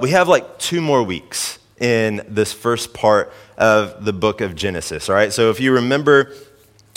We have like 2 more weeks in this first part of the book of Genesis, all right? So if you remember,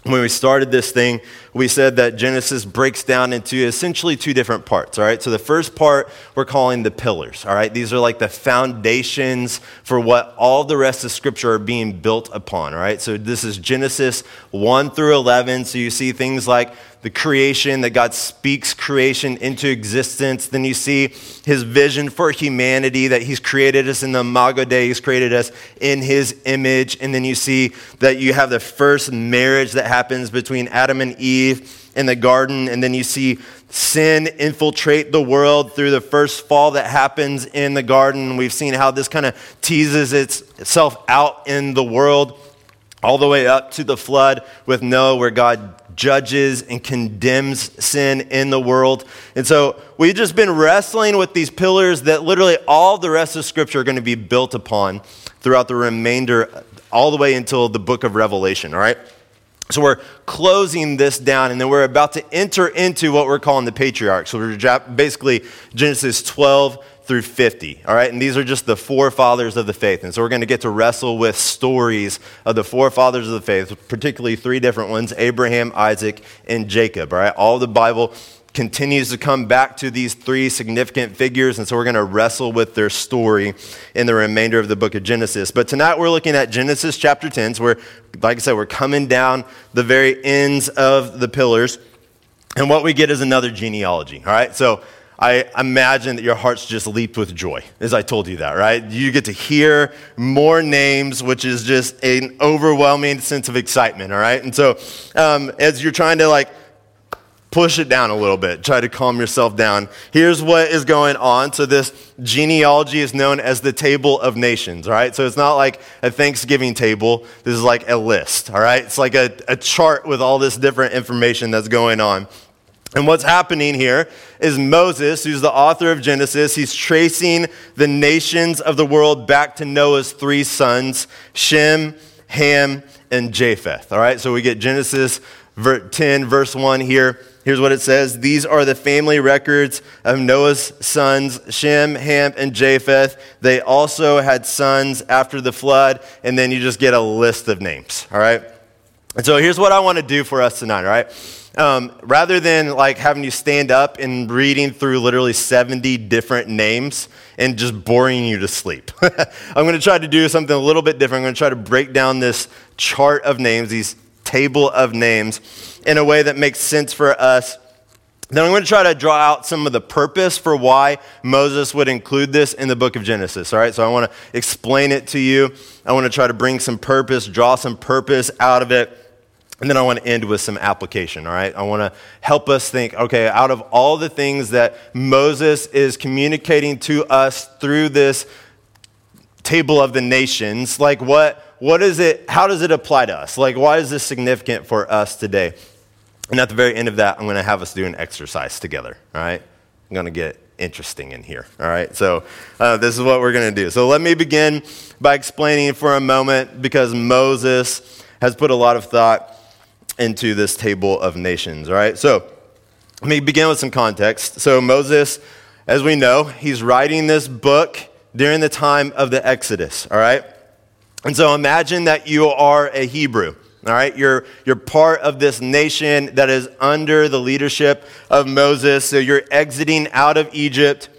when we started this thing, we said that Genesis breaks down into essentially 2 different parts, all right? So the first part we're calling the pillars, all right? These are like the foundations for what all the rest of Scripture are being built upon, all right? So this is Genesis 1 through 11. So you see things like the creation, that God speaks creation into existence. Then you see his vision for humanity, that he's created us in the Imago Dei, he's created us in his image. And then you see that you have the first marriage that happens between Adam and Eve in the garden, and then you see sin infiltrate the world through the first fall that happens in the garden. We've seen how this kind of teases itself out in the world all the way up to the flood with Noah, where God judges and condemns sin in the world. And so we've just been wrestling with these pillars that literally all the rest of Scripture are going to be built upon throughout the remainder, all the way until the book of Revelation, all right? So we're closing this down, and then we're about to enter into what we're calling the patriarchs. So we're basically Genesis 12 through 50, all right? And these are just the forefathers of the faith. And so we're going to get to wrestle with stories of the forefathers of the faith, particularly 3 different ones, Abraham, Isaac, and Jacob, all right? All the Bible continues to come back to these 3 significant figures, and so we're going to wrestle with their story in the remainder of the book of Genesis. But tonight we're looking at Genesis chapter 10, so like I said, we're coming down the very ends of the pillars, and what we get is another genealogy, all right? So I imagine that your hearts just leaped with joy as I told you that, right? You get to hear more names, which is just an overwhelming sense of excitement, all right? And so as you're trying to like push it down a little bit, try to calm yourself down, here's what is going on. So this genealogy is known as the Table of Nations, all right? So it's not like a Thanksgiving table. This is like a list, all right? It's like a chart with all this different information that's going on. And what's happening here is Moses, who's the author of Genesis, he's tracing the nations of the world back to Noah's 3 sons, Shem, Ham, and Japheth, all right? So we get Genesis 10, verse 1 here. Here's what it says. These are the family records of Noah's sons, Shem, Ham, and Japheth. They also had sons after the flood. And then you just get a list of names, all right? And so here's what I want to do for us tonight, all right? Rather than like having you stand up and reading through literally 70 different names and just boring you to sleep, I'm going to try to do something a little bit different. I'm going to try to break down this chart of names, these table of names, in a way that makes sense for us. Then I'm going to try to draw out some of the purpose for why Moses would include this in the book of Genesis, all right? So I want to explain it to you. I want to try to bring some purpose, draw some purpose out of it. And then I want to end with some application, all right? I want to help us think, okay, out of all the things that Moses is communicating to us through this table of the nations, like what is it, how does it apply to us? Like, why is this significant for us today? And at the very end of that, I'm going to have us do an exercise together, all right? I'm going to get interesting in here, all right? So this is what we're going to do. So let me begin by explaining for a moment, because Moses has put a lot of thought into this table of nations, all right? So let me begin with some context. So Moses, as we know, he's writing this book during the time of the Exodus, all right? And so imagine that you are a Hebrew, all right? You're part of this nation that is under the leadership of Moses. So you're exiting out of Egypt.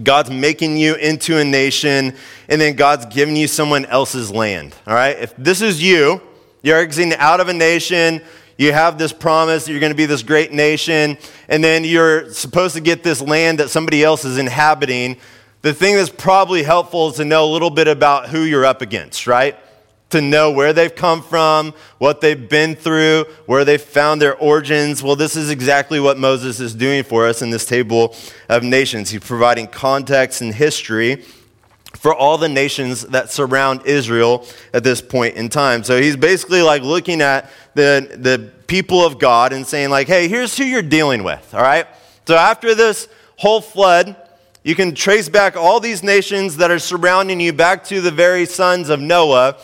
God's making you into a nation, and then God's giving you someone else's land, all right? If this is you, you're exiting out of a nation, you have this promise that you're going to be this great nation, and then you're supposed to get this land that somebody else is inhabiting. The thing that's probably helpful is to know a little bit about who you're up against, right? To know where they've come from, what they've been through, where they've found their origins. Well, this is exactly what Moses is doing for us in this table of nations. He's providing context and history for all the nations that surround Israel at this point in time. So he's basically like looking at the people of God and saying like, hey, here's who you're dealing with, all right? So after this whole flood, you can trace back all these nations that are surrounding you back to the very sons of Noah.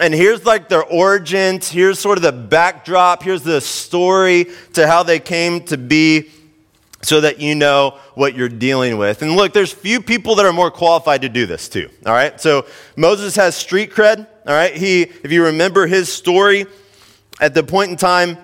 And here's like their origins. Here's sort of the backdrop. Here's the story to how they came to be. so that you know what you're dealing with. And look, there's few people that are more qualified to do this too, all right? So Moses has street cred, all right? He, if you remember his story, at the point in time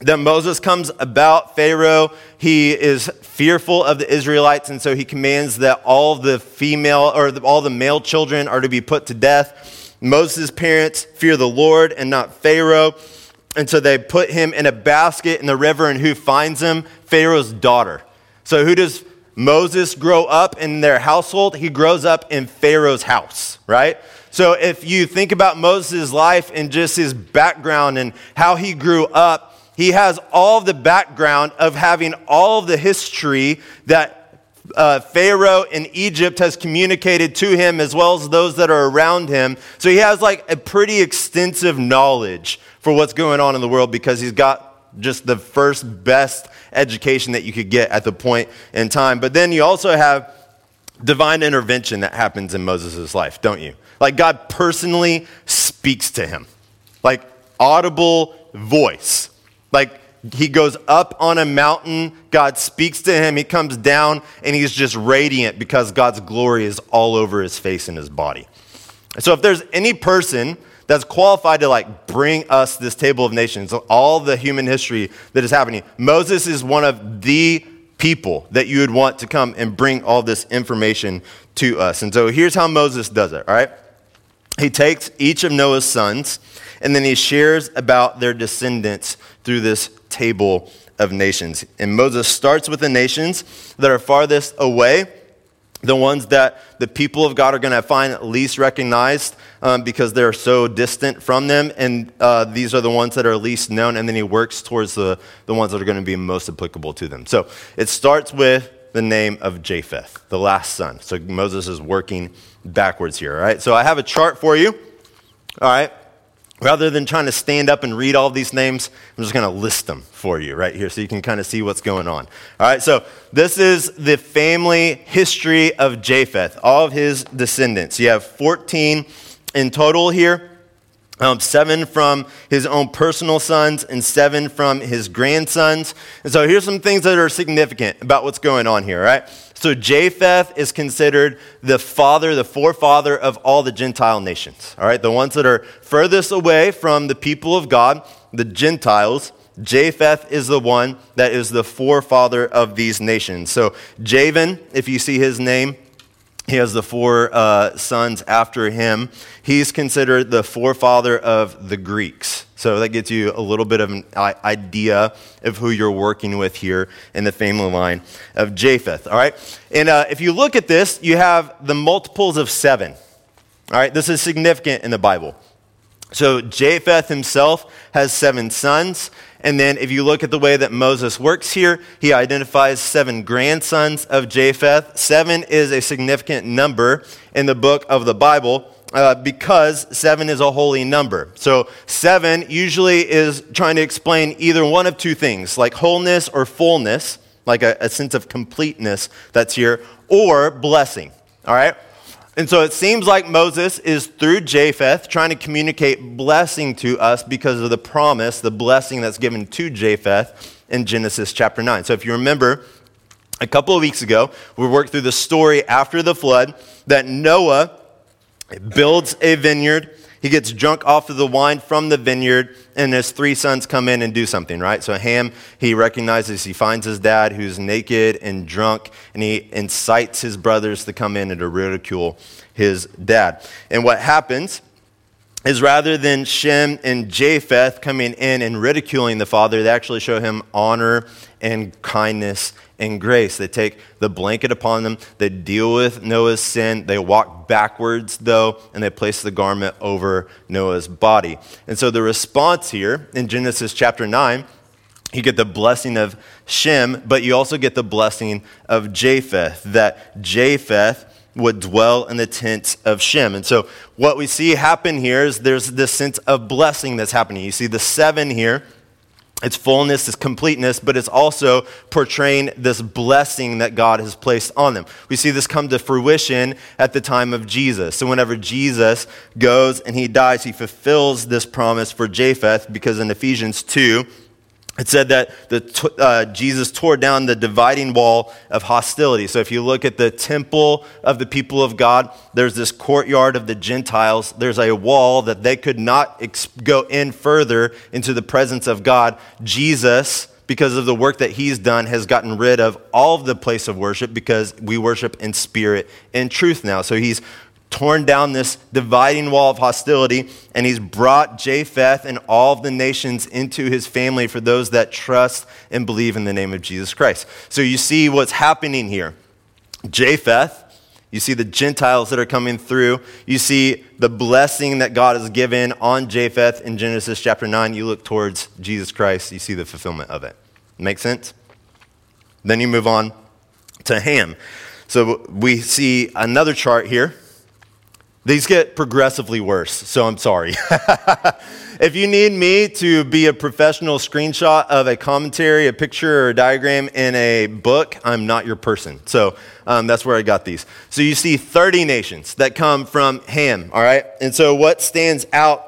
that Moses comes about Pharaoh, he is fearful of the Israelites, and so he commands that all the female or all the male children are to be put to death. Moses' parents fear the Lord and not Pharaoh, and so they put him in a basket in the river, and who finds him? Pharaoh's daughter. So who does Moses grow up in their household? He grows up in Pharaoh's house, right? So if you think about Moses' life and just his background and how he grew up, he has all the background of having all the history that Pharaoh in Egypt has communicated to him, as well as those that are around him. So he has like a pretty extensive knowledge for what's going on in the world because he's got just the first best education that you could get at the point in time. But then you also have divine intervention that happens in Moses' life, don't you? Like God personally speaks to him, like audible voice. Like he goes up on a mountain, God speaks to him, he comes down, and he's just radiant because God's glory is all over his face and his body. So if there's any person that's qualified to like bring us this Table of Nations, all the human history that is happening, Moses is one of the people that you would want to come and bring all this information to us. And so here's how Moses does it, all right? He takes each of Noah's sons, and then he shares about their descendants through this Table of Nations. And Moses starts with the nations that are farthest away, the ones that the people of God are going to find least recognized because they're so distant from them. And these are the ones that are least known. And then he works towards the ones that are going to be most applicable to them. So it starts with the name of Japheth, the last son. So Moses is working backwards here, all right? So I have a chart for you, all right? Rather than trying to stand up and read all these names, I'm just going to list them for you right here so you can kind of see what's going on. All right, so this is the family history of Japheth, all of his descendants. You have 14 in total here, 7 from his own personal sons and 7 from his grandsons. And so here's some things that are significant about what's going on here, all right? So Japheth is considered the father, the forefather of all the Gentile nations, all right? The ones that are furthest away from the people of God, the Gentiles, Japheth is the one that is the forefather of these nations. So Javan, if you see his name, he has the 4 sons after him. He's considered the forefather of the Greeks. So that gets you a little bit of an idea of who you're working with here in the family line of Japheth, all right? And if you look at this, you have the multiples of 7, all right? This is significant in the Bible. So Japheth himself has 7 sons, and then if you look at the way that Moses works here, he identifies 7 grandsons of Japheth. 7 is a significant number in the book of the Bible, because 7 is a holy number. So 7 usually is trying to explain either one of two things, like wholeness or fullness, like a sense of completeness that's here, or blessing, all right? And so it seems like Moses is, through Japheth, trying to communicate blessing to us because of the promise, the blessing that's given to Japheth in Genesis chapter 9. So if you remember, a couple of weeks ago, we worked through the story after the flood that Noah builds a vineyard. He gets drunk off of the wine from the vineyard, and his 3 sons come in and do something, right? So Ham, he recognizes, he finds his dad who's naked and drunk, and he incites his brothers to come in and to ridicule his dad. And what happens is rather than Shem and Japheth coming in and ridiculing the father, they actually show him honor and kindness and grace. They take the blanket upon them. They deal with Noah's sin. They walk backwards, though, and they place the garment over Noah's body. And so the response here in Genesis chapter 9, you get the blessing of Shem, but you also get the blessing of Japheth, that Japheth would dwell in the tents of Shem. And so what we see happen here is there's this sense of blessing that's happening. You see the 7 here, it's fullness, it's completeness, but it's also portraying this blessing that God has placed on them. We see this come to fruition at the time of Jesus. So whenever Jesus goes and he dies, he fulfills this promise for Japheth, because in Ephesians 2, It said that Jesus tore down the dividing wall of hostility. So if you look at the temple of the people of God, there's this courtyard of the Gentiles. There's a wall that they could not go in further into the presence of God. Jesus, because of the work that he's done, has gotten rid of all of the place of worship because we worship in spirit and truth now. So he's torn down this dividing wall of hostility, and he's brought Japheth and all of the nations into his family for those that trust and believe in the name of Jesus Christ. So you see what's happening here. Japheth, you see the Gentiles that are coming through. You see the blessing that God has given on Japheth in Genesis chapter 9. You look towards Jesus Christ, you see the fulfillment of it. Make sense? Then you move on to Ham. So we see another chart here. These get progressively worse, so I'm sorry. If you need me to be a professional screenshot of a commentary, a picture, or a diagram in a book, I'm not your person. So that's where I got these. So you see 30 nations that come from Ham, all right? And so what stands out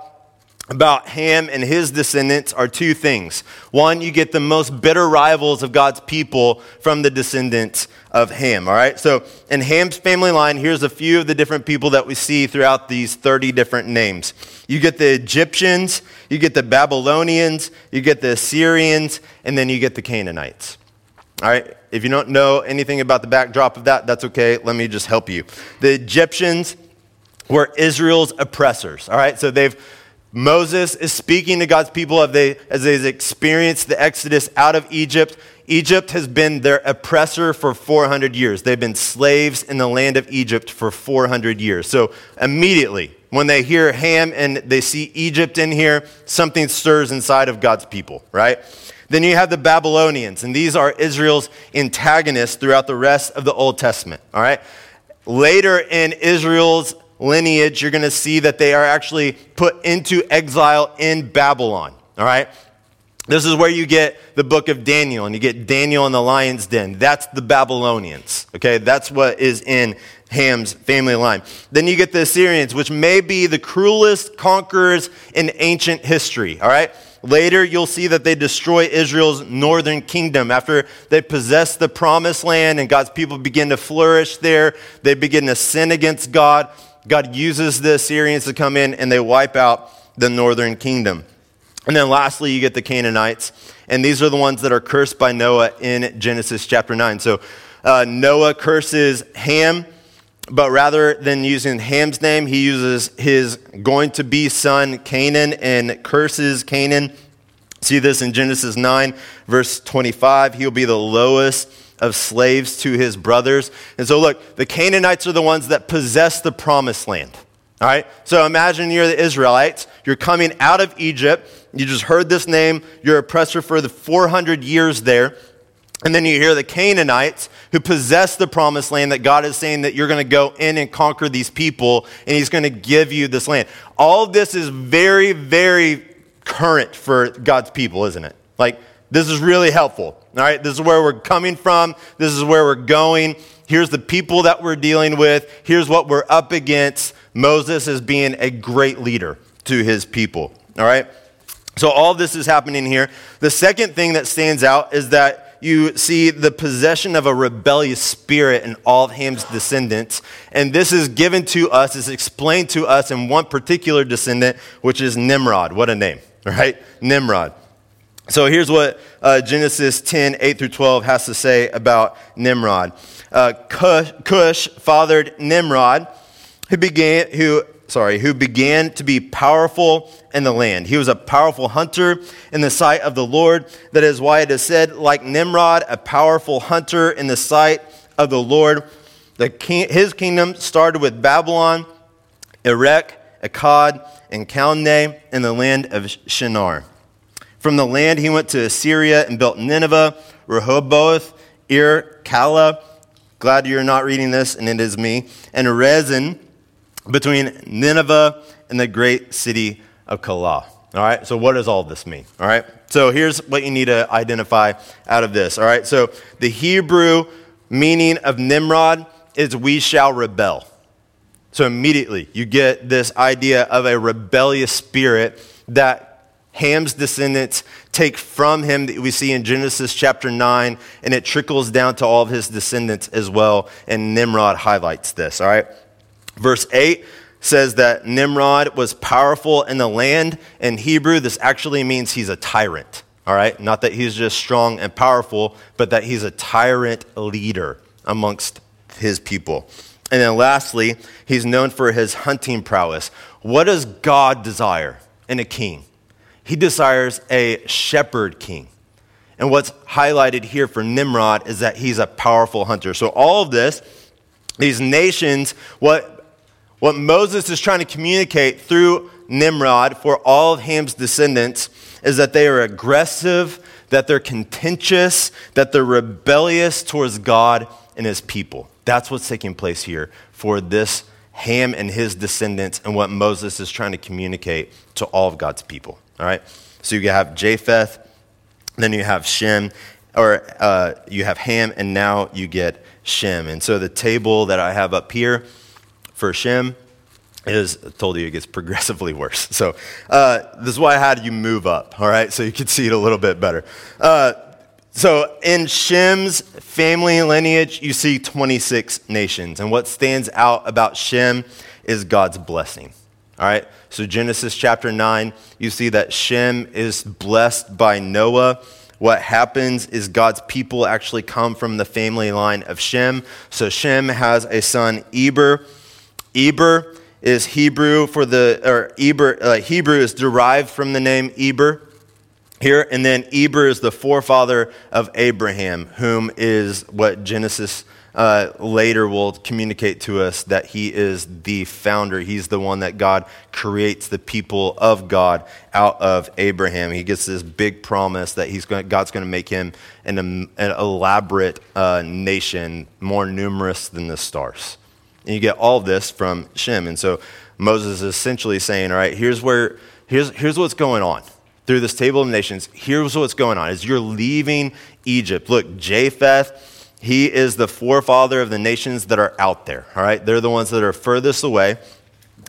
about Ham and his descendants are two things. One, you get the most bitter rivals of God's people from the descendants of Ham, all right? So in Ham's family line, here's a few of the different people that we see throughout these 30 different names. You get the Egyptians, you get the Babylonians, you get the Assyrians, and then you get the Canaanites. All right, if you don't know anything about the backdrop of that, that's okay. Let me just help you. The Egyptians were Israel's oppressors, all right? So Moses is speaking to God's people as they've experienced the Exodus out of Egypt. Egypt has been their oppressor for 400 years. They've been slaves in the land of Egypt for 400 years. So immediately when they hear Ham and they see Egypt in here, something stirs inside of God's people, right? Then you have the Babylonians, and these are Israel's antagonists throughout the rest of the Old Testament, all right? Later in Israel's lineage, you're going to see that they are actually put into exile in Babylon, all right? This is where you get the book of Daniel, and you get Daniel in the lion's den. That's the Babylonians, okay? That's what is in Ham's family line. Then you get the Assyrians, which may be the cruelest conquerors in ancient history, all right? Later, you'll see that they destroy Israel's northern kingdom. After they possess the promised land and God's people begin to flourish there, they begin to sin against God. God uses the Assyrians to come in and they wipe out the northern kingdom. And then lastly, you get the Canaanites. And these are the ones that are cursed by Noah in Genesis chapter 9. So Noah curses Ham, but rather than using Ham's name, he uses his going-to-be son Canaan and curses Canaan. See this in Genesis 9, verse 25. He'll be the lowest of slaves to his brothers. And so look, the Canaanites are the ones that possess the promised land, all right? So imagine you're the Israelites, you're coming out of Egypt, you just heard this name, you're oppressor for the 400 years there, and then you hear the Canaanites who possess the promised land that God is saying that you're gonna go in and conquer these people, and he's gonna give you this land. All of this is very, very current for God's people, isn't it? Like, this is really helpful. All right, this is where we're coming from. This is where we're going. Here's the people that we're dealing with. Here's what we're up against. Moses is being a great leader to his people. All right, so all this is happening here. The second thing that stands out is that you see the possession of a rebellious spirit in all of Ham's descendants. And this is given to us, it's explained to us in one particular descendant, which is Nimrod. What a name, right? Nimrod. So here's what Genesis 10, 8 through 12 has to say about Nimrod. Cush fathered Nimrod, who began to be powerful in the land. He was a powerful hunter in the sight of the Lord. That is why it is said, like Nimrod, a powerful hunter in the sight of the Lord. His kingdom started with Babylon, Erech, Akkad, and Calneh in the land of Shinar. From the land, he went to Assyria and built Nineveh, Rehoboth, Ir, Kalah. Glad you're not reading this, and it is me. And Rezin, between Nineveh and the great city of Kalah. All right, so what does all this mean? All right, so here's what you need to identify out of this. All right, so the Hebrew meaning of Nimrod is we shall rebel. So immediately you get this idea of a rebellious spirit that Ham's descendants take from him that we see in Genesis chapter 9, and it trickles down to all of his descendants as well, and Nimrod highlights this, all right? Verse 8 says that Nimrod was powerful in the land. In Hebrew, this actually means he's a tyrant, all right? Not that he's just strong and powerful, but that he's a tyrant leader amongst his people. And then lastly, he's known for his hunting prowess. What does God desire in a king? He desires a shepherd king. And what's highlighted here for Nimrod is that he's a powerful hunter. So all of this, these nations, what Moses is trying to communicate through Nimrod for all of Ham's descendants is that they are aggressive, that they're contentious, that they're rebellious towards God and his people. That's what's taking place here for this Ham and his descendants and what Moses is trying to communicate to all of God's people. All right, so you have Japheth, then you have Shem, or you have Ham, and now you get Shem. And so the table that I have up here for Shem is, I told you, it gets progressively worse. So this is why I had you move up, all right, so you could see it a little bit better. So in Shem's family lineage, you see 26 nations. And what stands out about Shem is God's blessing. All right, so Genesis chapter 9, you see that Shem is blessed by Noah. What happens is God's people actually come from the family line of Shem. So Shem has a son, Eber. Eber is Hebrew for the, or Hebrew is derived from the name Eber here. And then Eber is the forefather of Abraham, whom is what Genesis later will communicate to us that he is the founder. He's the one that God creates the people of God out of Abraham. He gets this big promise that God's going to make him an elaborate nation, more numerous than the stars. And you get all this from Shem. And so Moses is essentially saying, all right, here's what's going on. Through this table of nations, here's what's going on. As you're leaving Egypt, look, Japheth, he is the forefather of the nations that are out there, all right? They're the ones that are furthest away.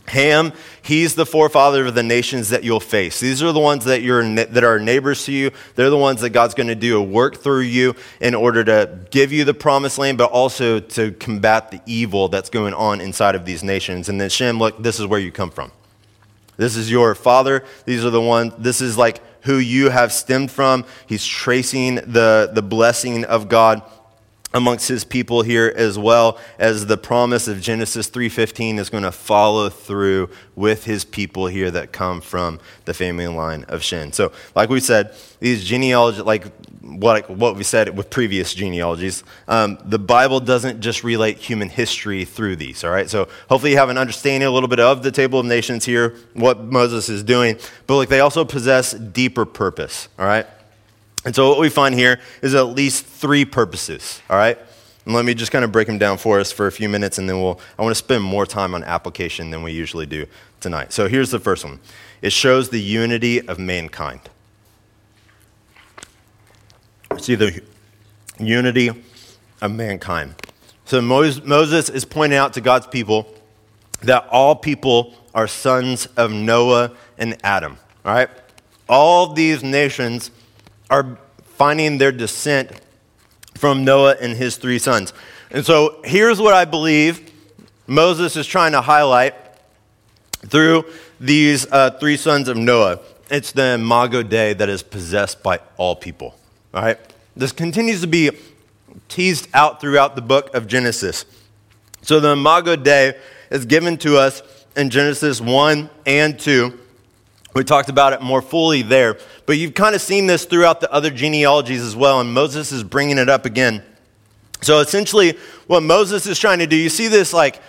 Ham, he's the forefather of the nations that you'll face. These are the ones that are neighbors to you. They're the ones that God's going to do a work through you in order to give you the promised land, but also to combat the evil that's going on inside of these nations. And then Shem, look, this is where you come from. This is your father. These are the ones, this is like who you have stemmed from. He's tracing the blessing of God amongst his people here, as well as the promise of Genesis 3:15 is going to follow through with his people here that come from the family line of Shem. So like we said, these genealogies, like what we said with previous genealogies, the Bible doesn't just relate human history through these, all right? So hopefully you have an understanding a little bit of the Table of Nations here, what Moses is doing, but like they also possess deeper purpose, all right? And so what we find here is at least three purposes, all right? And let me just kind of break them down for us for a few minutes, and then I want to spend more time on application than we usually do tonight. So here's the first one. It shows the unity of mankind. See the unity of mankind. So Moses is pointing out to God's people that all people are sons of Noah and Adam, all right? All these nations are finding their descent from Noah and his three sons. And so here's what I believe Moses is trying to highlight through these three sons of Noah. It's the Imago Dei that is possessed by all people, all right? This continues to be teased out throughout the book of Genesis. So the Imago Dei is given to us in Genesis 1 and 2. We talked about it more fully there, but you've kind of seen this throughout the other genealogies as well, and Moses is bringing it up again. So essentially what Moses is trying to do, you see this like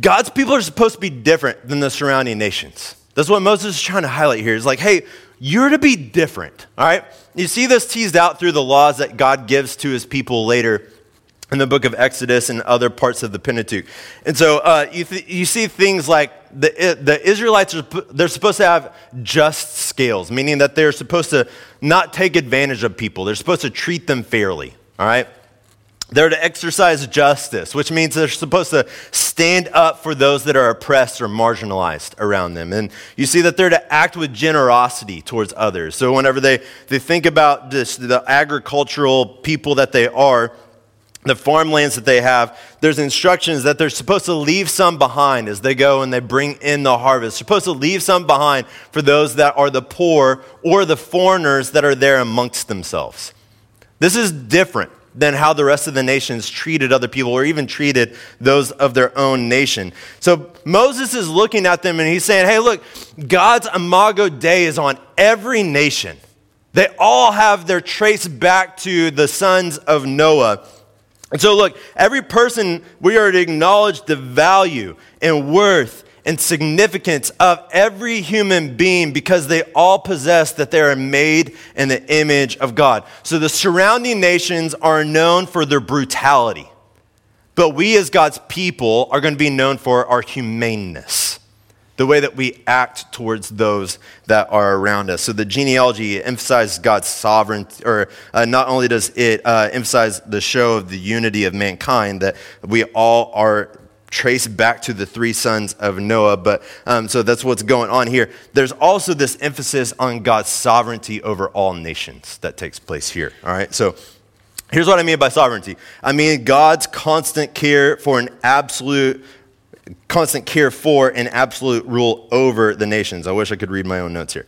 God's people are supposed to be different than the surrounding nations. That's what Moses is trying to highlight here. It's like, hey, you're to be different, all right? You see this teased out through the laws that God gives to his people later in the book of Exodus and other parts of the Pentateuch. And so you see things like the Israelites, they're supposed to have just scales, meaning that they're supposed to not take advantage of people. They're supposed to treat them fairly, all right? They're to exercise justice, which means they're supposed to stand up for those that are oppressed or marginalized around them. And you see that they're to to act with generosity towards others. So whenever they think about this, the agricultural people that they are, the farmlands that they have, there's instructions that they're supposed to leave some behind as they go and they bring in the harvest. Supposed to leave some behind for those that are the poor or the foreigners that are there amongst themselves. This is different than how the rest of the nations treated other people or even treated those of their own nation. So Moses is looking at them and he's saying, hey, look, God's Imago Dei is on every nation. They all have their trace back to the sons of Noah. And so look, every person, we are to acknowledge the value and worth and significance of every human being because they all possess that they are made in the image of God. So the surrounding nations are known for their brutality, but we as God's people are going to be known for our humaneness, the way that we act towards those that are around us. So the genealogy emphasizes God's sovereignty, or not only does it emphasize the show of the unity of mankind, that we all are traced back to the three sons of Noah, but so that's what's going on here. There's also this emphasis on God's sovereignty over all nations that takes place here, all right? So here's what I mean by sovereignty. I mean God's constant care for an absolute rule over the nations. I wish I could read my own notes here.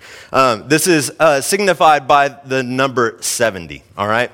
This is signified by the number 70, all right?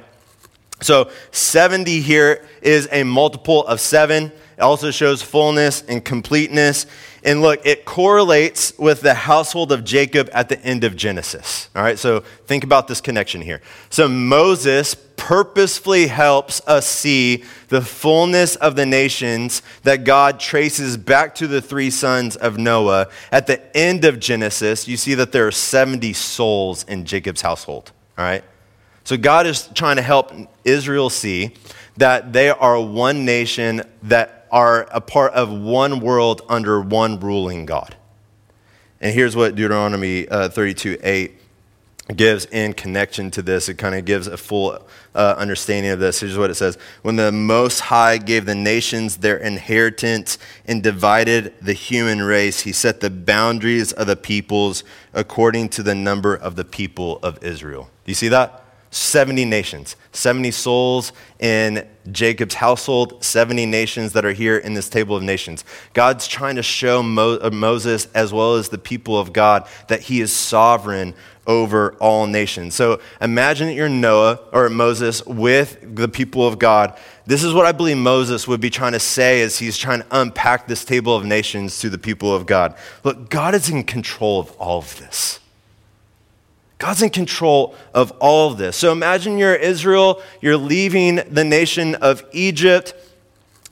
So 70 here is a multiple of 7. It also shows fullness and completeness. And look, it correlates with the household of Jacob at the end of Genesis. All right, so think about this connection here. So Moses purposefully helps us see the fullness of the nations that God traces back to the three sons of Noah. At the end of Genesis, you see that there are 70 souls in Jacob's household. All right, so God is trying to help Israel see that they are one nation, that are a part of one world under one ruling God. And here's what Deuteronomy 32:8 gives in connection to this. It kind of gives a full understanding of this. Here's what it says. When the Most High gave the nations their inheritance and divided the human race, he set the boundaries of the peoples according to the number of the people of Israel. Do you see that? 70 nations, 70 souls in Jacob's household, 70 nations that are here in this table of nations. God's trying to show Moses as well as the people of God that he is sovereign over all nations. So imagine that you're Noah or Moses with the people of God. This is what I believe Moses would be trying to say as he's trying to unpack this table of nations to the people of God. Look, God is in control of all of this. God's in control of all of this. So imagine you're Israel, you're leaving the nation of Egypt,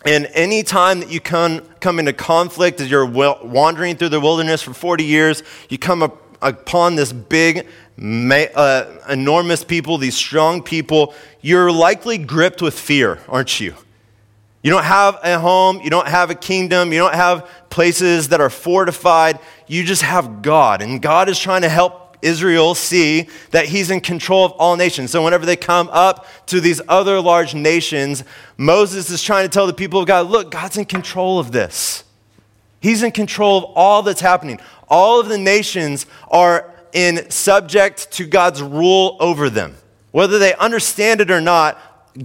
and any time that you come into conflict as you're wandering through the wilderness for 40 years, you come upon this big, enormous people, these strong people, you're likely gripped with fear, aren't you? You don't have a home, you don't have a kingdom, you don't have places that are fortified, you just have God, and God is trying to help Israel see that he's in control of all nations. So whenever they come up to these other large nations, Moses is trying to tell the people of God, look, God's in control of this. He's in control of all that's happening. All of the nations are in subject to God's rule over them. Whether they understand it or not,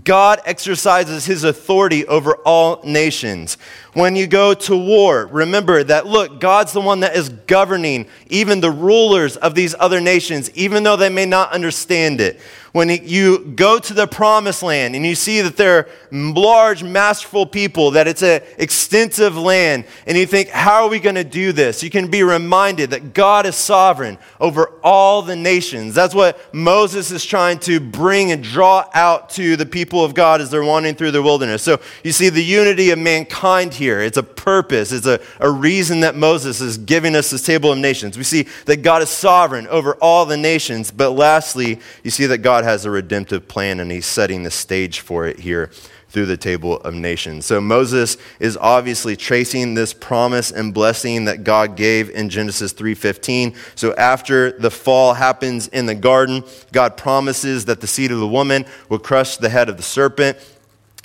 God exercises his authority over all nations. When you go to war, remember that, look, God's the one that is governing even the rulers of these other nations, even though they may not understand it. When you go to the promised land and you see that they're large, masterful people, that it's an extensive land, and you think, how are we going to do this? You can be reminded that God is sovereign over all the nations. That's what Moses is trying to bring and draw out to the people of God as they're wandering through the wilderness. So you see the unity of mankind here. It's a purpose. It's a reason that Moses is giving us this table of nations. We see that God is sovereign over all the nations. But lastly, you see that God has a redemptive plan, and he's setting the stage for it here through the table of nations. So Moses is obviously tracing this promise and blessing that God gave in Genesis 3:15. So after the fall happens in the garden, God promises that the seed of the woman will crush the head of the serpent.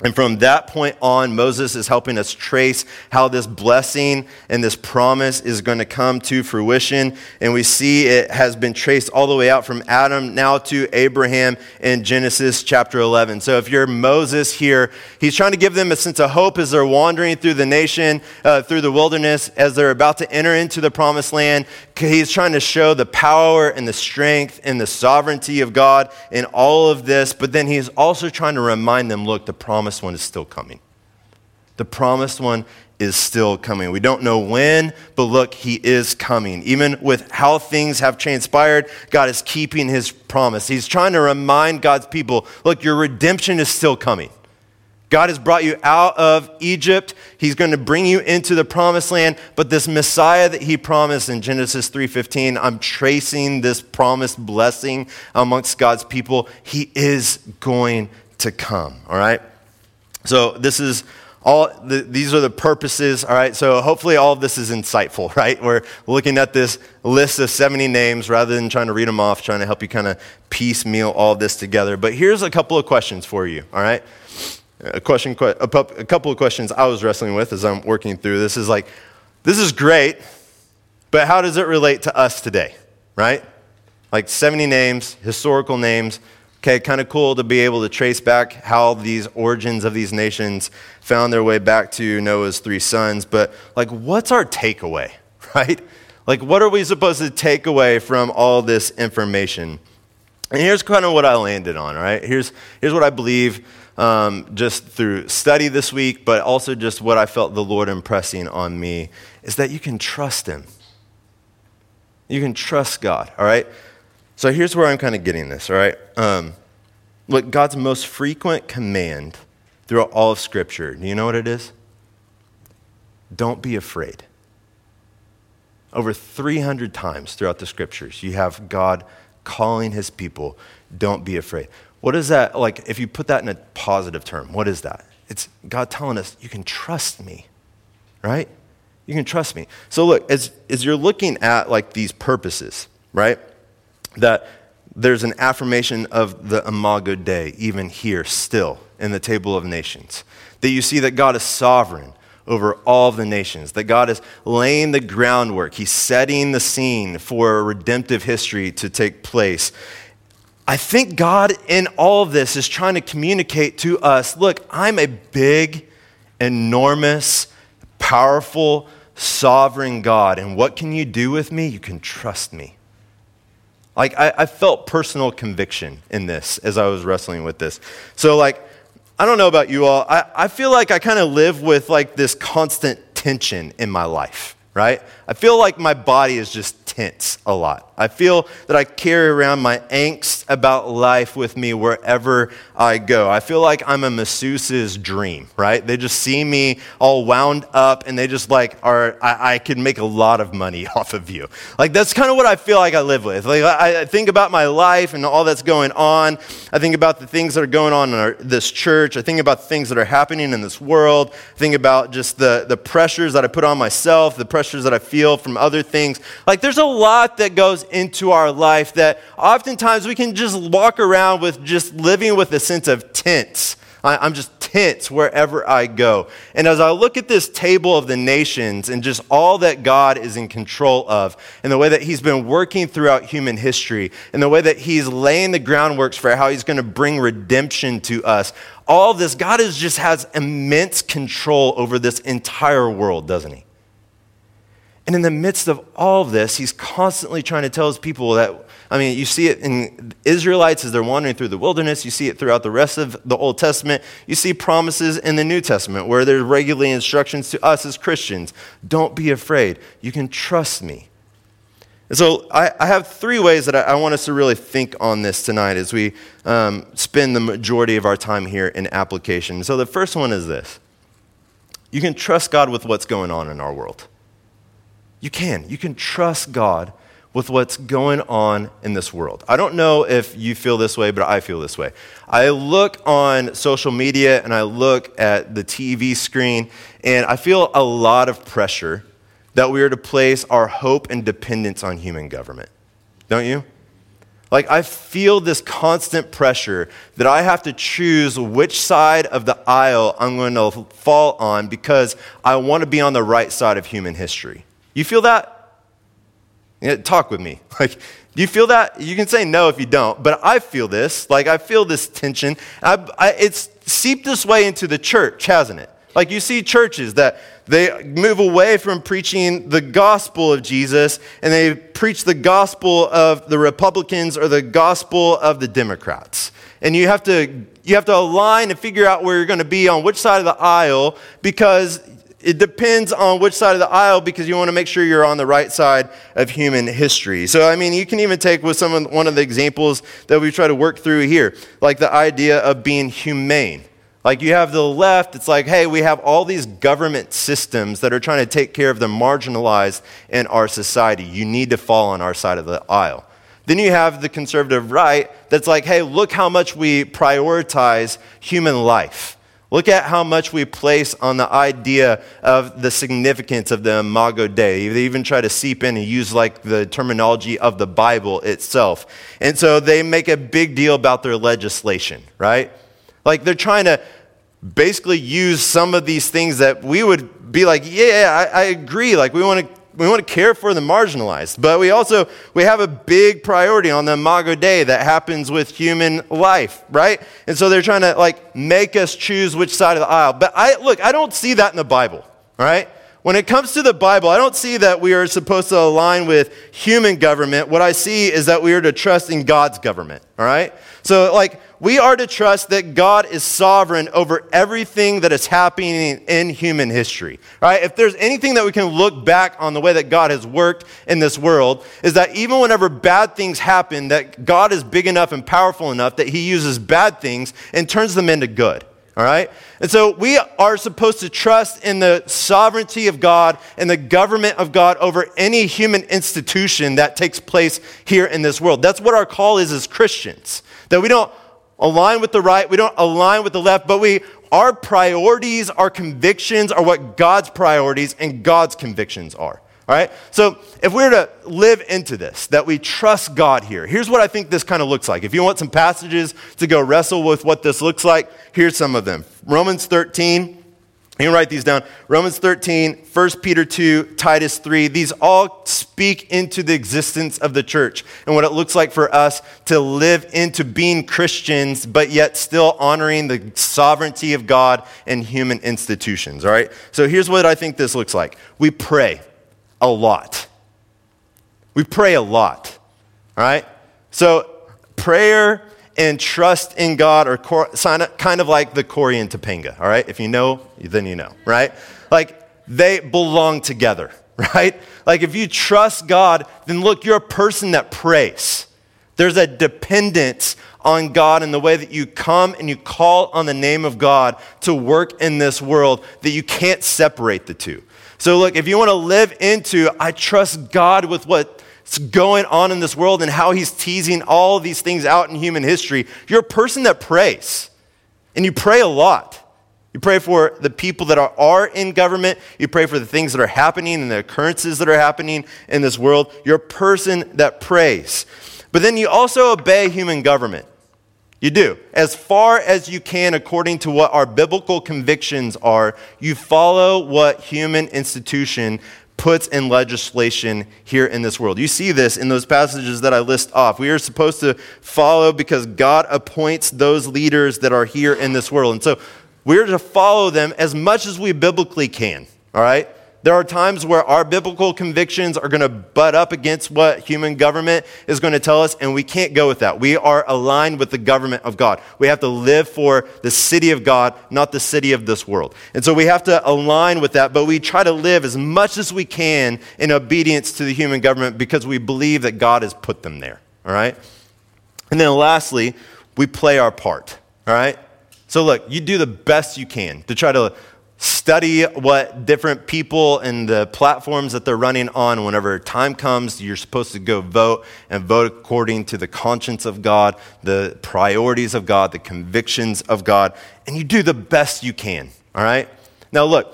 And from that point on, Moses is helping us trace how this blessing and this promise is going to come to fruition. And we see it has been traced all the way out from Adam now to Abraham in Genesis chapter 11. So if you're Moses here, he's trying to give them a sense of hope as they're wandering through the nation, through the wilderness, as they're about to enter into the promised land. He's trying to show the power and the strength and the sovereignty of God in all of this. But then he's also trying to remind them, look, the promise one is still coming. The promised one is still coming. We don't know when, but look, he is coming. Even with how things have transpired, God is keeping his promise. He's trying to remind God's people, look, your redemption is still coming. God has brought you out of Egypt. He's going to bring you into the promised land. But this Messiah that he promised in Genesis 3:15, I'm tracing this promised blessing amongst God's people. He is going to come, all right? So this is all, these are the purposes, all right? So hopefully all of this is insightful, right? We're looking at this list of 70 names rather than trying to read them off, trying to help you kind of piecemeal all of this together. But here's a couple of questions for you, all right? A couple of questions I was wrestling with as I'm working through this is like, this is great, but how does it relate to us today, right? Like 70 names, historical names. Okay, kind of cool to be able to trace back how these origins of these nations found their way back to Noah's three sons. But like, what's our takeaway, right? Like, what are we supposed to take away from all this information? And here's kind of what I landed on, all right? Here's what I believe just through study this week, but also just what I felt the Lord impressing on me is that you can trust him. You can trust God, all right? So here's where I'm kind of getting this, all right? Look, God's most frequent command throughout all of Scripture, do you know what it is? Don't be afraid. Over 300 times throughout the Scriptures, you have God calling his people, don't be afraid. What is that, like, if you put that in a positive term, what is that? It's God telling us, you can trust me, right? You can trust me. So look, as you're looking at, like, these purposes, right? That there's an affirmation of the Imago Dei even here still in the Table of Nations. That you see that God is sovereign over all the nations. That God is laying the groundwork. He's setting the scene for a redemptive history to take place. I think God in all of this is trying to communicate to us, look, I'm a big, enormous, powerful, sovereign God. And what can you do with me? You can trust me. Like, I felt personal conviction in this as I was wrestling with this. So, like, I don't know about you all. I feel like I kind of live with, like, this constant tension in my life, right? I feel like my body is just tense a lot. I feel that I carry around my angst about life with me wherever I go. I feel like I'm a masseuse's dream, right? They just see me all wound up and they just like are, I could make a lot of money off of you. Like that's kind of what I feel like I live with. Like I think about my life and all that's going on. I think about the things that are going on in this church. I think about the things that are happening in this world. I think about just the pressures that I put on myself, the pressures that I feel from other things. Like there's a lot that goes into our life that oftentimes we can just walk around with just living with a sense of tense. I'm just tense wherever I go. And as I look at this table of the nations and just all that God is in control of and the way that he's been working throughout human history and the way that he's laying the groundwork for how he's going to bring redemption to us, all of this, God is just has immense control over this entire world, doesn't he? And in the midst of all of this, he's constantly trying to tell his people that, I mean, you see it in Israelites as they're wandering through the wilderness. You see it throughout the rest of the Old Testament. You see promises in the New Testament where there's regularly instructions to us as Christians. Don't be afraid. You can trust me. And so I have three ways that I want us to really think on this tonight as we spend the majority of our time here in application. So the first one is this. You can trust God with what's going on in our world. You can. You can trust God with what's going on in this world. I don't know if you feel this way, but I feel this way. I look on social media and I look at the TV screen, and I feel a lot of pressure that we are to place our hope and dependence on human government. Don't you? Like, I feel this constant pressure that I have to choose which side of the aisle I'm going to fall on because I want to be on the right side of human history. You feel that? Yeah, talk with me. Like, do you feel that? You can say no if you don't, but I feel this. Like, I feel this tension. It's seeped this way into the church, hasn't it? Like, you see churches that they move away from preaching the gospel of Jesus and they preach the gospel of the Republicans or the gospel of the Democrats. And you have to align and figure out where you're going to be on which side of the aisle, because it depends on which side of the aisle, because you want to make sure you're on the right side of human history. So, I mean, you can even take with one of the examples that we try to work through here, like the idea of being humane. Like, you have the left, it's like, hey, we have all these government systems that are trying to take care of the marginalized in our society. You need to fall on our side of the aisle. Then you have the conservative right that's like, hey, look how much we prioritize human life. Look at how much we place on the idea of the significance of the Imago Dei. They even try to seep in and use like the terminology of the Bible itself. And so they make a big deal about their legislation, right? Like, they're trying to basically use some of these things that we would be like, yeah, I agree. Like, we want to care for the marginalized, but we have a big priority on the Imago Dei that happens with human life, right? And so they're trying to like make us choose which side of the aisle. But I don't see that in the Bible, all right? When it comes to the Bible, I don't see that we are supposed to align with human government. What I see is that we are to trust in God's government, all right? So, like, we are to trust that God is sovereign over everything that is happening in human history, all right? If there's anything that we can look back on the way that God has worked in this world, is that even whenever bad things happen, that God is big enough and powerful enough that he uses bad things and turns them into good. All right? And so we are supposed to trust in the sovereignty of God and the government of God over any human institution that takes place here in this world. That's what our call is as Christians, that we don't align with the right, we don't align with the left, but our priorities, our convictions are what God's priorities and God's convictions are. All right? So if we were to live into this, that we trust God here, here's what I think this kind of looks like. If you want some passages to go wrestle with what this looks like, here's some of them. Romans 13, you can write these down. Romans 13, 1 Peter 2, Titus 3, these all speak into the existence of the church and what it looks like for us to live into being Christians, but yet still honoring the sovereignty of God and human institutions. All right? So here's what I think this looks like. We pray. A lot. We pray a lot, all right? So prayer and trust in God are kind of like the Cory and Topanga, all right? If you know, then you know, right? Like, they belong together, right? Like, if you trust God, then look, you're a person that prays. There's a dependence on God in the way that you come and you call on the name of God to work in this world, that you can't separate the two. So look, if you want to live into, I trust God with what's going on in this world and how he's teasing all these things out in human history, you're a person that prays. And you pray a lot. You pray for the people that are in government. You pray for the things that are happening and the occurrences that are happening in this world. You're a person that prays. But then you also obey human government. You do. As far as you can, according to what our biblical convictions are, you follow what human institution puts in legislation here in this world. You see this in those passages that I list off. We are supposed to follow because God appoints those leaders that are here in this world. And so we're to follow them as much as we biblically can, all right? There are times where our biblical convictions are going to butt up against what human government is going to tell us, and we can't go with that. We are aligned with the government of God. We have to live for the city of God, not the city of this world. And so we have to align with that, but we try to live as much as we can in obedience to the human government because we believe that God has put them there, all right? And then lastly, we play our part, all right? So look, you do the best you can to try to study what different people and the platforms that they're running on. Whenever time comes, you're supposed to go vote and vote according to the conscience of God, the priorities of God, the convictions of God, and you do the best you can, all right? Now look,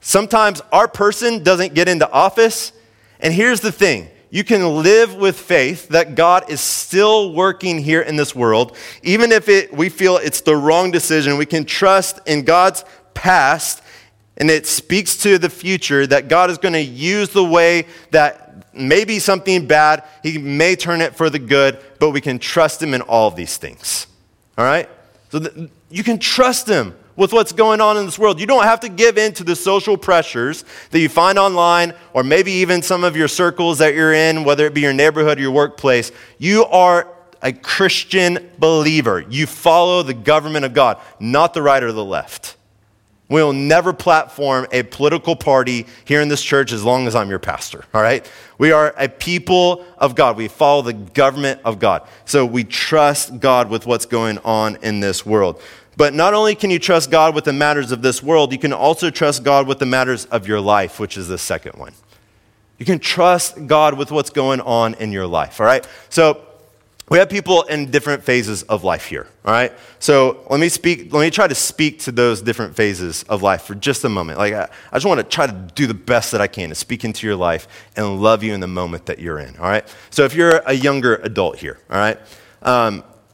sometimes our person doesn't get into office, and here's the thing. you can live with faith that God is still working here in this world. Even if we feel it's the wrong decision, we can trust in God's past, and it speaks to the future that God is going to use the way that maybe something bad, he may turn it for the good, but we can trust him in all of these things. All right? So you can trust him with what's going on in this world. You don't have to give in to the social pressures that you find online or maybe even some of your circles that you're in, whether it be your neighborhood or your workplace. You are a Christian believer. You follow the government of God, not the right or the left. We will never platform a political party here in this church as long as I'm your pastor, all right? We are a people of God. We follow the government of God. So we trust God with what's going on in this world. But not only can you trust God with the matters of this world, you can also trust God with the matters of your life, which is the second one. You can trust God with what's going on in your life, all right? So we have people in different phases of life here, all right? So let me try to speak to those different phases of life for just a moment. Like I just want to try to do the best that I can to speak into your life and love you in the moment that you're in, all right? So if you're a younger adult here, all right?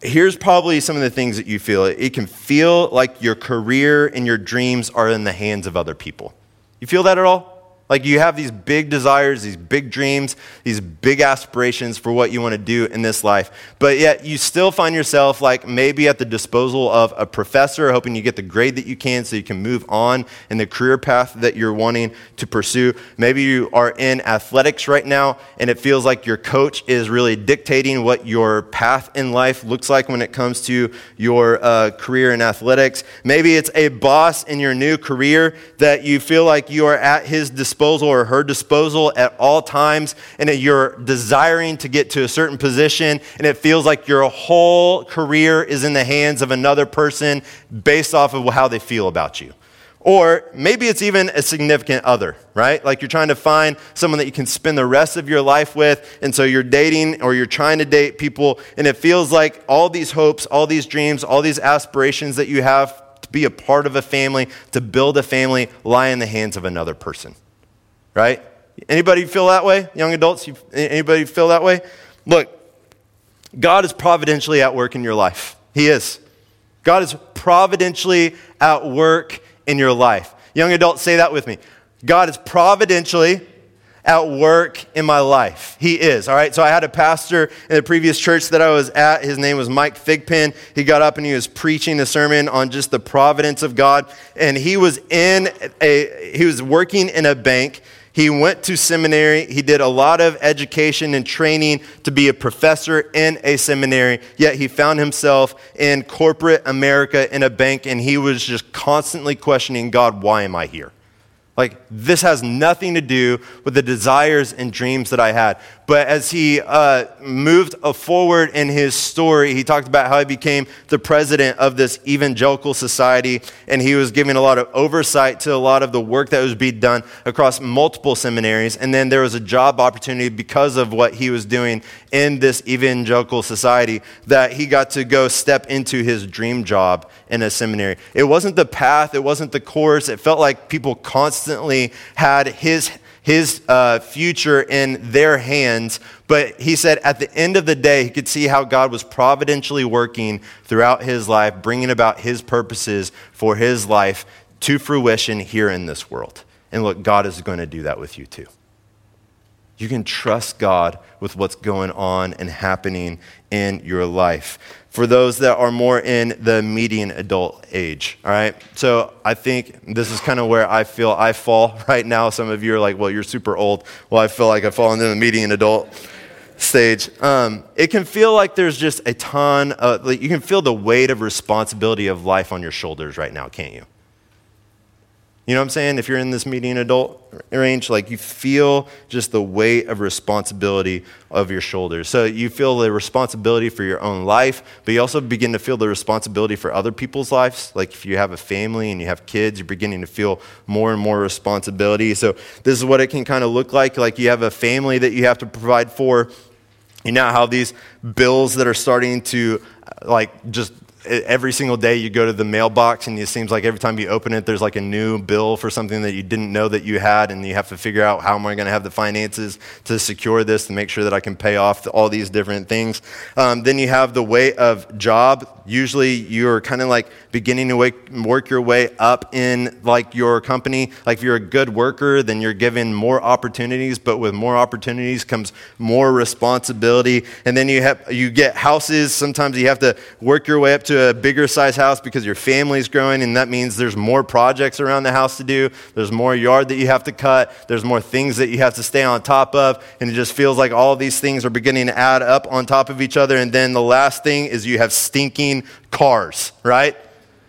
Here's probably some of the things that you feel. It can feel like your career and your dreams are in the hands of other people. You feel that at all? Like you have these big desires, these big dreams, these big aspirations for what you want to do in this life, but yet you still find yourself like maybe at the disposal of a professor, hoping you get the grade that you can so you can move on in the career path that you're wanting to pursue. Maybe you are in athletics right now, and it feels like your coach is really dictating what your path in life looks like when it comes to your career in athletics. Maybe it's a boss in your new career that you feel like you are at his disposal or her disposal at all times, and that you're desiring to get to a certain position, and it feels like your whole career is in the hands of another person based off of how they feel about you. Or maybe it's even a significant other, right? Like you're trying to find someone that you can spend the rest of your life with, and so you're dating or you're trying to date people, and it feels like all these hopes, all these dreams, all these aspirations that you have to be a part of a family, to build a family, lie in the hands of another person. Right? Anybody feel that way? Young adults, anybody feel that way? Look, God is providentially at work in your life. He is. God is providentially at work in your life. Young adults, say that with me. God is providentially at work in my life. He is, all right? So I had a pastor in the previous church that I was at. His name was Mike Figpen. He got up and he was preaching a sermon on just the providence of God. And he was working in a bank. He went to seminary. He did a lot of education and training to be a professor in a seminary, yet he found himself in corporate America in a bank, and he was just constantly questioning, God, why am I here? Like, this has nothing to do with the desires and dreams that I had. But as he moved forward in his story, he talked about how he became the president of this evangelical society, and he was giving a lot of oversight to a lot of the work that was being done across multiple seminaries. And then there was a job opportunity because of what he was doing in this evangelical society that he got to go step into his dream job in a seminary. It wasn't the path. It wasn't the course. It felt like people constantly had his future in their hands, but he said at the end of the day, he could see how God was providentially working throughout his life, bringing about his purposes for his life to fruition here in this world. And look, God is going to do that with you too. You can trust God with what's going on and happening in your life. For those that are more in the median adult age, all right? So I think this is kind of where I feel I fall right now. Some of you are like, well, you're super old. Well, I feel like I fall into the median adult stage. It can feel like there's just a ton of, like, you can feel the weight of responsibility of life on your shoulders right now, can't you? You know what I'm saying? If you're in this median adult range, like you feel just the weight of responsibility of your shoulders. So you feel the responsibility for your own life, but you also begin to feel the responsibility for other people's lives. Like if you have a family and you have kids, you're beginning to feel more and more responsibility. So this is what it can kind of look like. Like you have a family that you have to provide for. You now have these bills that are starting to like just every single day you go to the mailbox and it seems like every time you open it, there's like a new bill for something that you didn't know that you had, and you have to figure out, how am I going to have the finances to secure this, to make sure that I can pay off all these different things. Then you have the weight of job. Usually you're kind of like beginning to work your way up in like your company. Like if you're a good worker, then you're given more opportunities, but with more opportunities comes more responsibility. And then you get houses. Sometimes you have to work your way up to a bigger size house because your family's growing, and that means there's more projects around the house to do. There's more yard that you have to cut. There's more things that you have to stay on top of, and it just feels like all these things are beginning to add up on top of each other. And then the last thing is you have stinking cars, right?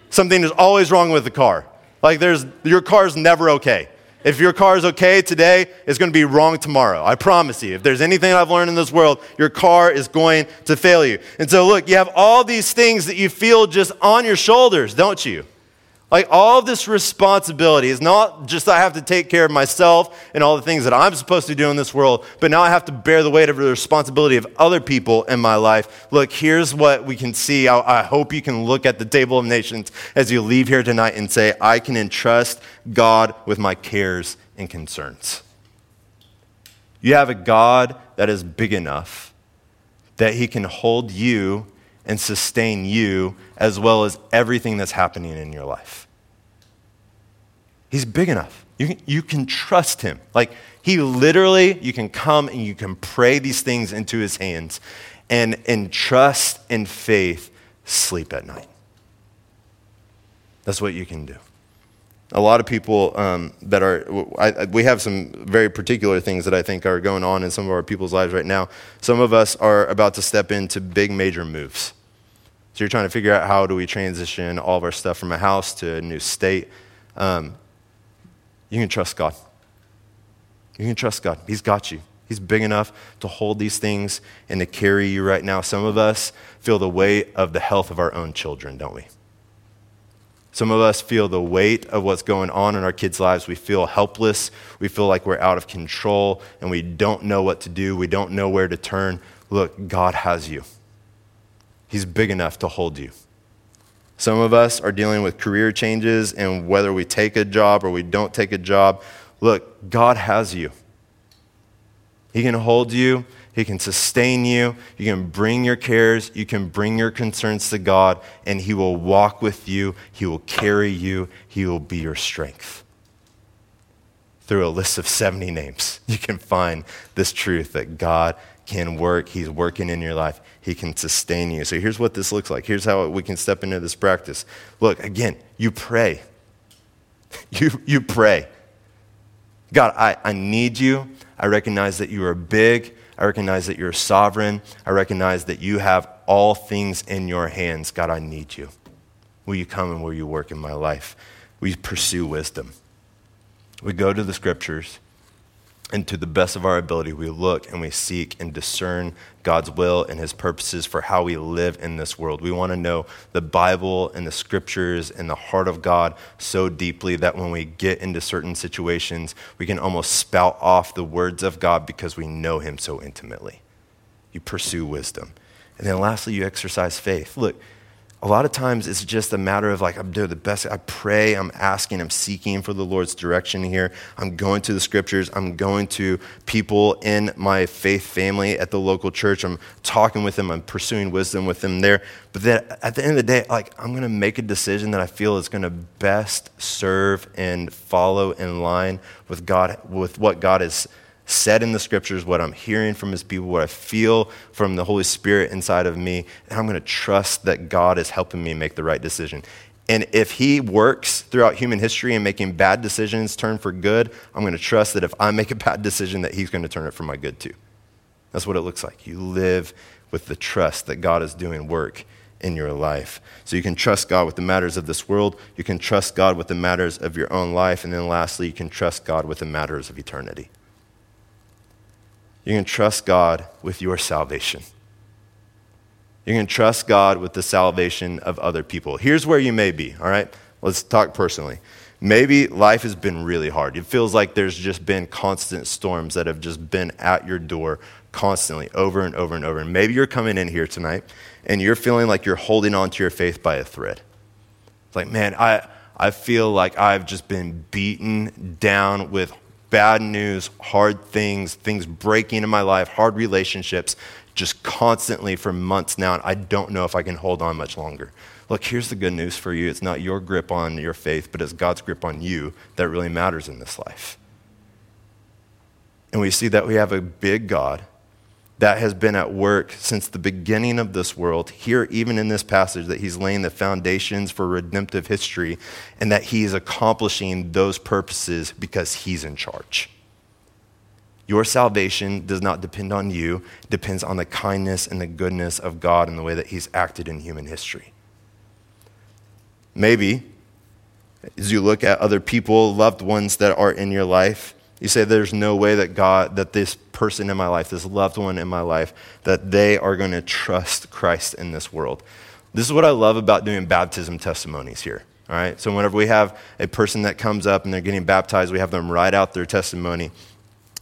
Something is always wrong with the car. Like your car's never okay. If your car is okay today, it's going to be wrong tomorrow. I promise you. If there's anything I've learned in this world, your car is going to fail you. And so look, you have all these things that you feel just on your shoulders, don't you? Like all this responsibility is not just I have to take care of myself and all the things that I'm supposed to do in this world, but now I have to bear the weight of the responsibility of other people in my life. Look, here's what we can see. I hope you can look at the Table of Nations as you leave here tonight and say, I can entrust God with my cares and concerns. You have a God that is big enough that he can hold you and sustain you as well as everything that's happening in your life. He's big enough. You can trust him. Like he literally, you can come and you can pray these things into his hands, and in trust and faith, sleep at night. That's what you can do. A lot of people we have some very particular things that I think are going on in some of our people's lives right now. Some of us are about to step into big major moves. So you're trying to figure out, how do we transition all of our stuff from a house to a new state? You can trust God. You can trust God. He's got you. He's big enough to hold these things and to carry you right now. Some of us feel the weight of the health of our own children, don't we? Some of us feel the weight of what's going on in our kids' lives. We feel helpless. We feel like we're out of control and we don't know what to do. We don't know where to turn. Look, God has you. He's big enough to hold you. Some of us are dealing with career changes and whether we take a job or we don't take a job. Look, God has you. He can hold you. He can sustain you. You can bring your cares. You can bring your concerns to God, and he will walk with you. He will carry you. He will be your strength. Through a list of 70 names, you can find this truth that God can work. He's working in your life. He can sustain you. So here's what this looks like. Here's how we can step into this practice. Look, again, you pray. You pray. God, I need you. I recognize that you are big. I recognize that you're sovereign. I recognize that you have all things in your hands. God, I need you. Will you come and will you work in my life? We pursue wisdom. We go to the scriptures, and to the best of our ability, we look and we seek and discern God's will and his purposes for how we live in this world. We want to know the Bible and the scriptures and the heart of God so deeply that when we get into certain situations, we can almost spout off the words of God because we know him so intimately. You pursue wisdom. And then lastly, you exercise faith. Look, a lot of times it's just a matter of like, I'm doing the best. I pray, I'm asking, I'm seeking for the Lord's direction here. I'm going to the scriptures. I'm going to people in my faith family at the local church. I'm talking with them. I'm pursuing wisdom with them there. But then at the end of the day, like, I'm going to make a decision that I feel is going to best serve and follow in line with God, with what God is said in the scriptures, what I'm hearing from his people, what I feel from the Holy Spirit inside of me, and I'm going to trust that God is helping me make the right decision. And if he works throughout human history and making bad decisions turn for good, I'm going to trust that if I make a bad decision, that he's going to turn it for my good too. That's what it looks like. You live with the trust that God is doing work in your life. So you can trust God with the matters of this world. You can trust God with the matters of your own life. And then lastly, you can trust God with the matters of eternity. You can trust God with your salvation. You can trust God with the salvation of other people. Here's where you may be, all right? Let's talk personally. Maybe life has been really hard. It feels like there's just been constant storms that have just been at your door constantly, over and over and over. And maybe you're coming in here tonight and you're feeling like you're holding on to your faith by a thread. It's like, man, I feel like I've just been beaten down with bad news, hard things, things breaking in my life, hard relationships, just constantly for months now, and I don't know if I can hold on much longer. Look, here's the good news for you. It's not your grip on your faith, but it's God's grip on you that really matters in this life. And we see that we have a big God that has been at work since the beginning of this world, here even in this passage, that he's laying the foundations for redemptive history and that he is accomplishing those purposes because he's in charge. Your salvation does not depend on you. It depends on the kindness and the goodness of God and the way that he's acted in human history. Maybe, as you look at other people, loved ones that are in your life, you say there's no way that God, that this person in my life, this loved one in my life, that they are going to trust Christ in this world. This is what I love about doing baptism testimonies here, all right? So whenever we have a person that comes up and they're getting baptized, we have them write out their testimony.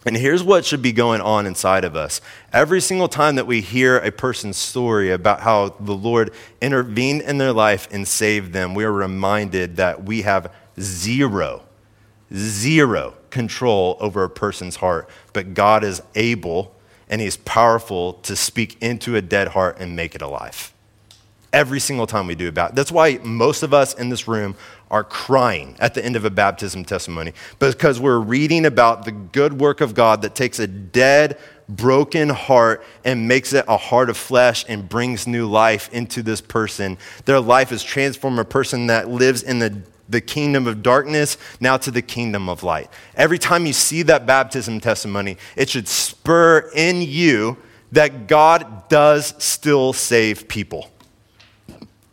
And here's what should be going on inside of us. Every single time that we hear a person's story about how the Lord intervened in their life and saved them, we are reminded that we have zero control over a person's heart, but God is able and he's powerful to speak into a dead heart and make it alive. Every single time we do about it. That's why most of us in this room are crying at the end of a baptism testimony, because we're reading about the good work of God that takes a dead, broken heart and makes it a heart of flesh and brings new life into this person. Their life is transformed, a person that lives in the kingdom of darkness now to the kingdom of light. Every time you see that baptism testimony, it should spur in you that God does still save people.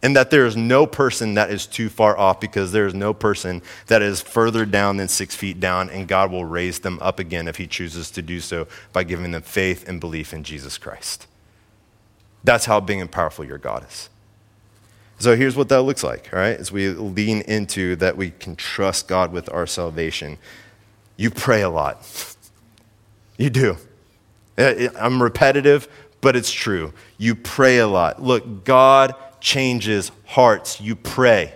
And that there is no person that is too far off, because there is no person that is further down than 6 feet down, and God will raise them up again if he chooses to do so by giving them faith and belief in Jesus Christ. That's how big and powerful your God is. So here's what that looks like, all right? As we lean into that we can trust God with our salvation. You pray a lot. You do. I'm repetitive, but it's true. You pray a lot. Look, God changes hearts. You pray.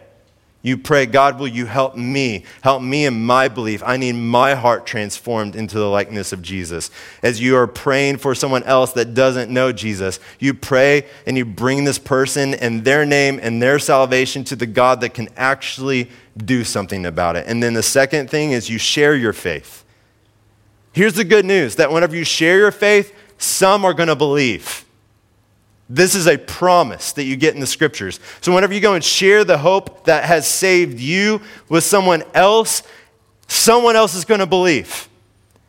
You pray, God, will you help me? Help me in my belief. I need my heart transformed into the likeness of Jesus. As you are praying for someone else that doesn't know Jesus, you pray and you bring this person and their name and their salvation to the God that can actually do something about it. And then the second thing is you share your faith. Here's the good news, that whenever you share your faith, some are going to believe. This is a promise that you get in the scriptures. So whenever you go and share the hope that has saved you with someone else is going to believe.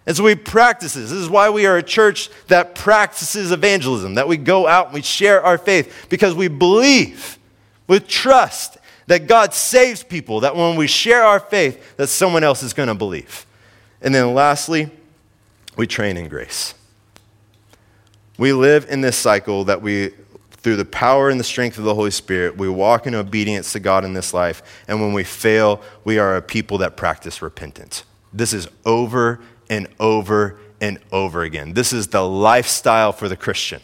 And so we practice this. This is why we are a church that practices evangelism, that we go out and we share our faith, because we believe with trust that God saves people, that when we share our faith, that someone else is going to believe. And then lastly, we train in grace. We live in this cycle that we, through the power and the strength of the Holy Spirit, we walk in obedience to God in this life. And when we fail, we are a people that practice repentance. This is over and over and over again. This is the lifestyle for the Christian.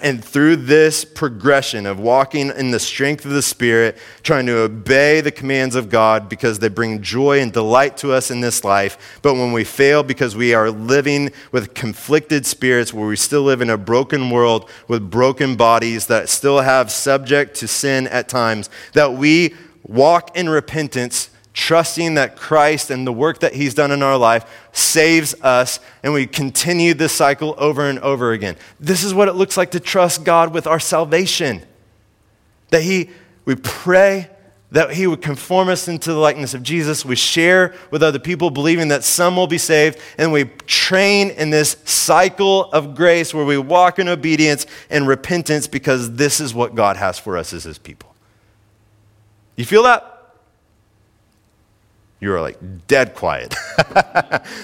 And through this progression of walking in the strength of the Spirit, trying to obey the commands of God because they bring joy and delight to us in this life, but when we fail because we are living with conflicted spirits, where we still live in a broken world with broken bodies that still have subject to sin at times, that we walk in repentance, trusting that Christ and the work that he's done in our life saves us, and we continue this cycle over and over again. This is what it looks like to trust God with our salvation. That we pray that he would conform us into the likeness of Jesus. We share with other people, believing that some will be saved, and we train in this cycle of grace where we walk in obedience and repentance, because this is what God has for us as his people. You feel that? You are like dead quiet.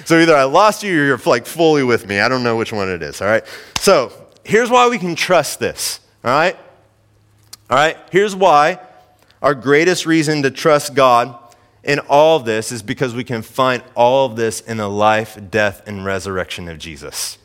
So either I lost you or you're like fully with me. I don't know which one it is, all right? So here's why we can trust this, all right? All right, here's why our greatest reason to trust God in all of this is because we can find all of this in the life, death, and resurrection of Jesus,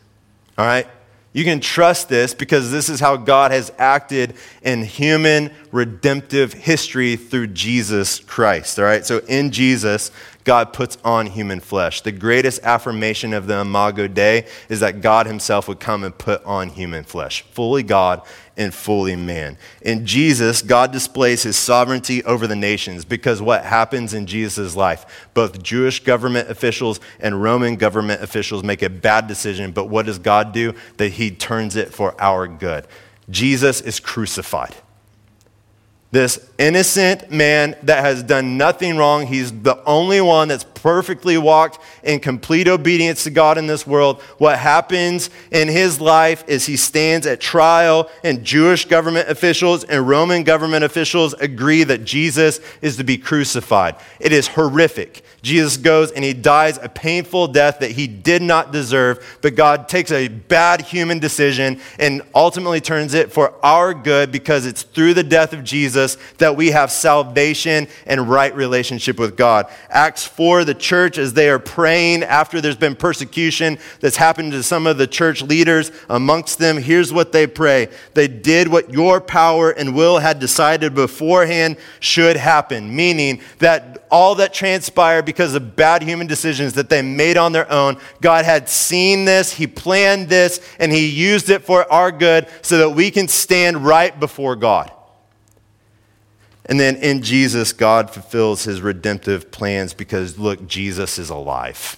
all right? You can trust this because this is how God has acted in human redemptive history through Jesus Christ, all right? So in Jesus, God puts on human flesh. The greatest affirmation of the Imago Dei is that God himself would come and put on human flesh, fully God and fully man. In Jesus, God displays his sovereignty over the nations because what happens in Jesus' life? Both Jewish government officials and Roman government officials make a bad decision, but what does God do? That he turns it for our good. Jesus is crucified. This innocent man that has done nothing wrong, he's the only one that's perfectly walked in complete obedience to God in this world. What happens in his life is he stands at trial, and Jewish government officials and Roman government officials agree that Jesus is to be crucified. It is horrific. Jesus goes and he dies a painful death that he did not deserve, but God takes a bad human decision and ultimately turns it for our good because it's through the death of Jesus that we have salvation and right relationship with God. Acts 4, the church, as they are praying after there's been persecution that's happened to some of the church leaders amongst them, here's what they pray. They did what your power and will had decided beforehand should happen, meaning that all that transpired because of bad human decisions that they made on their own, God had seen this, he planned this, and he used it for our good so that we can stand right before God. And then in Jesus, God fulfills his redemptive plans because, look, Jesus is alive.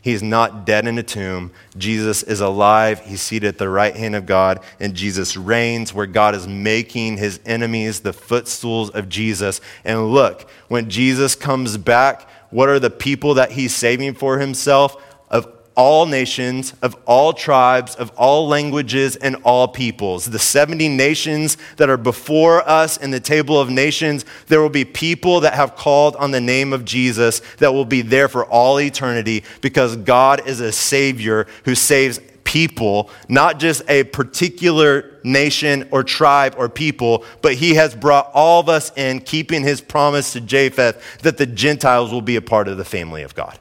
He's not dead in a tomb. Jesus is alive. He's seated at the right hand of God, and Jesus reigns where God is making his enemies the footstools of Jesus. And look, when Jesus comes back, what are the people that he's saving for himself? Of all nations, of all tribes, of all languages, and all peoples. The 70 nations that are before us in the Table of Nations, there will be people that have called on the name of Jesus that will be there for all eternity because God is a Savior who saves people, not just a particular nation or tribe or people, but he has brought all of us in, keeping his promise to Japheth that the Gentiles will be a part of the family of God.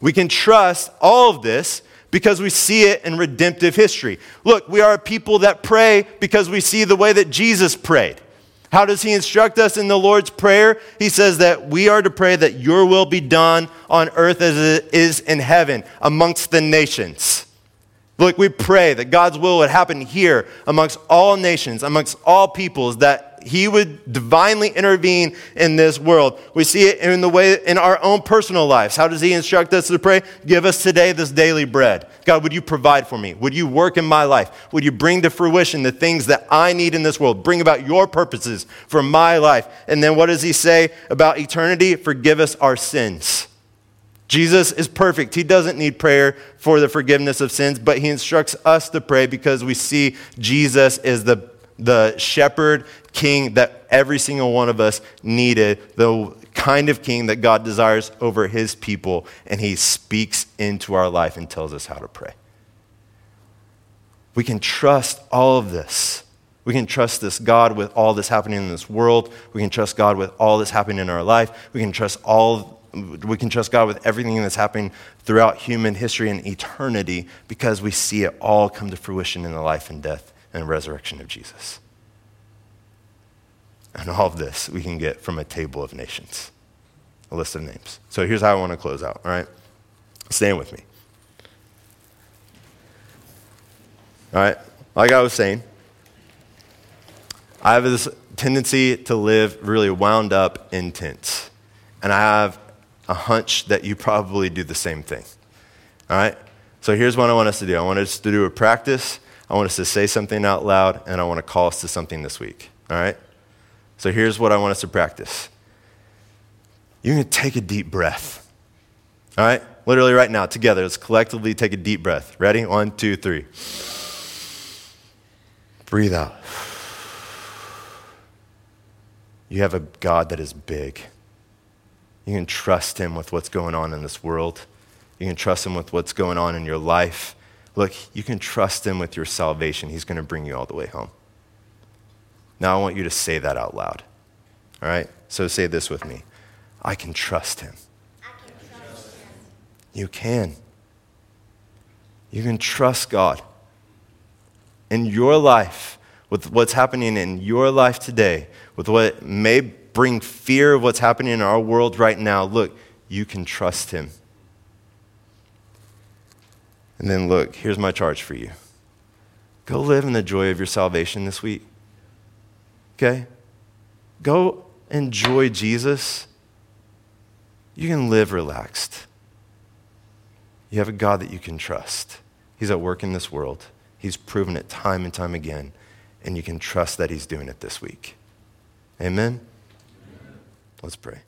We can trust all of this because we see it in redemptive history. Look, we are a people that pray because we see the way that Jesus prayed. How does he instruct us in the Lord's Prayer? He says that we are to pray that your will be done on earth as it is in heaven amongst the nations. Look, we pray that God's will would happen here amongst all nations, amongst all peoples, that he would divinely intervene in this world. We see it in the way in our own personal lives. How does he instruct us to pray? Give us today this daily bread. God, would you provide for me? Would you work in my life? Would you bring to fruition the things that I need in this world? Bring about your purposes for my life. And then what does he say about eternity? Forgive us our sins. Jesus is perfect. He doesn't need prayer for the forgiveness of sins, but he instructs us to pray because we see Jesus is the shepherd king that every single one of us needed, the kind of king that God desires over his people, and he speaks into our life and tells us how to pray. We can trust all of this. We can trust this God with all this happening in this world. We can trust God with all this happening in our life. We can trust God with everything that's happening throughout human history and eternity because we see it all come to fruition in the life and death and resurrection of Jesus. And all of this we can get from a table of nations, a list of names. So here's how I want to close out, all right? Stand with me. All right, like I was saying, I have this tendency to live really wound up and tense. And I have a hunch that you probably do the same thing, all right? So here's what I want us to do. I want us to do a practice. I want us to say something out loud, and I want to call us to something this week, all right? So here's what I want us to practice. You can take a deep breath, all right? Literally right now, together, let's collectively take a deep breath. Ready? 1, 2, 3. Breathe out. You have a God that is big. You can trust him with what's going on in this world. You can trust him with what's going on in your life. Look, you can trust him with your salvation. He's going to bring you all the way home. Now I want you to say that out loud, all right? So say this with me. I can trust him. I can trust him. You can. You can trust God in your life, with what's happening in your life today, with what may bring fear of what's happening in our world right now. Look, you can trust him. And then look, here's my charge for you. Go live in the joy of your salvation this week, okay? Go enjoy Jesus. You can live relaxed. You have a God that you can trust. He's at work in this world. He's proven it time and time again, and you can trust that he's doing it this week. Amen? Amen. Let's pray.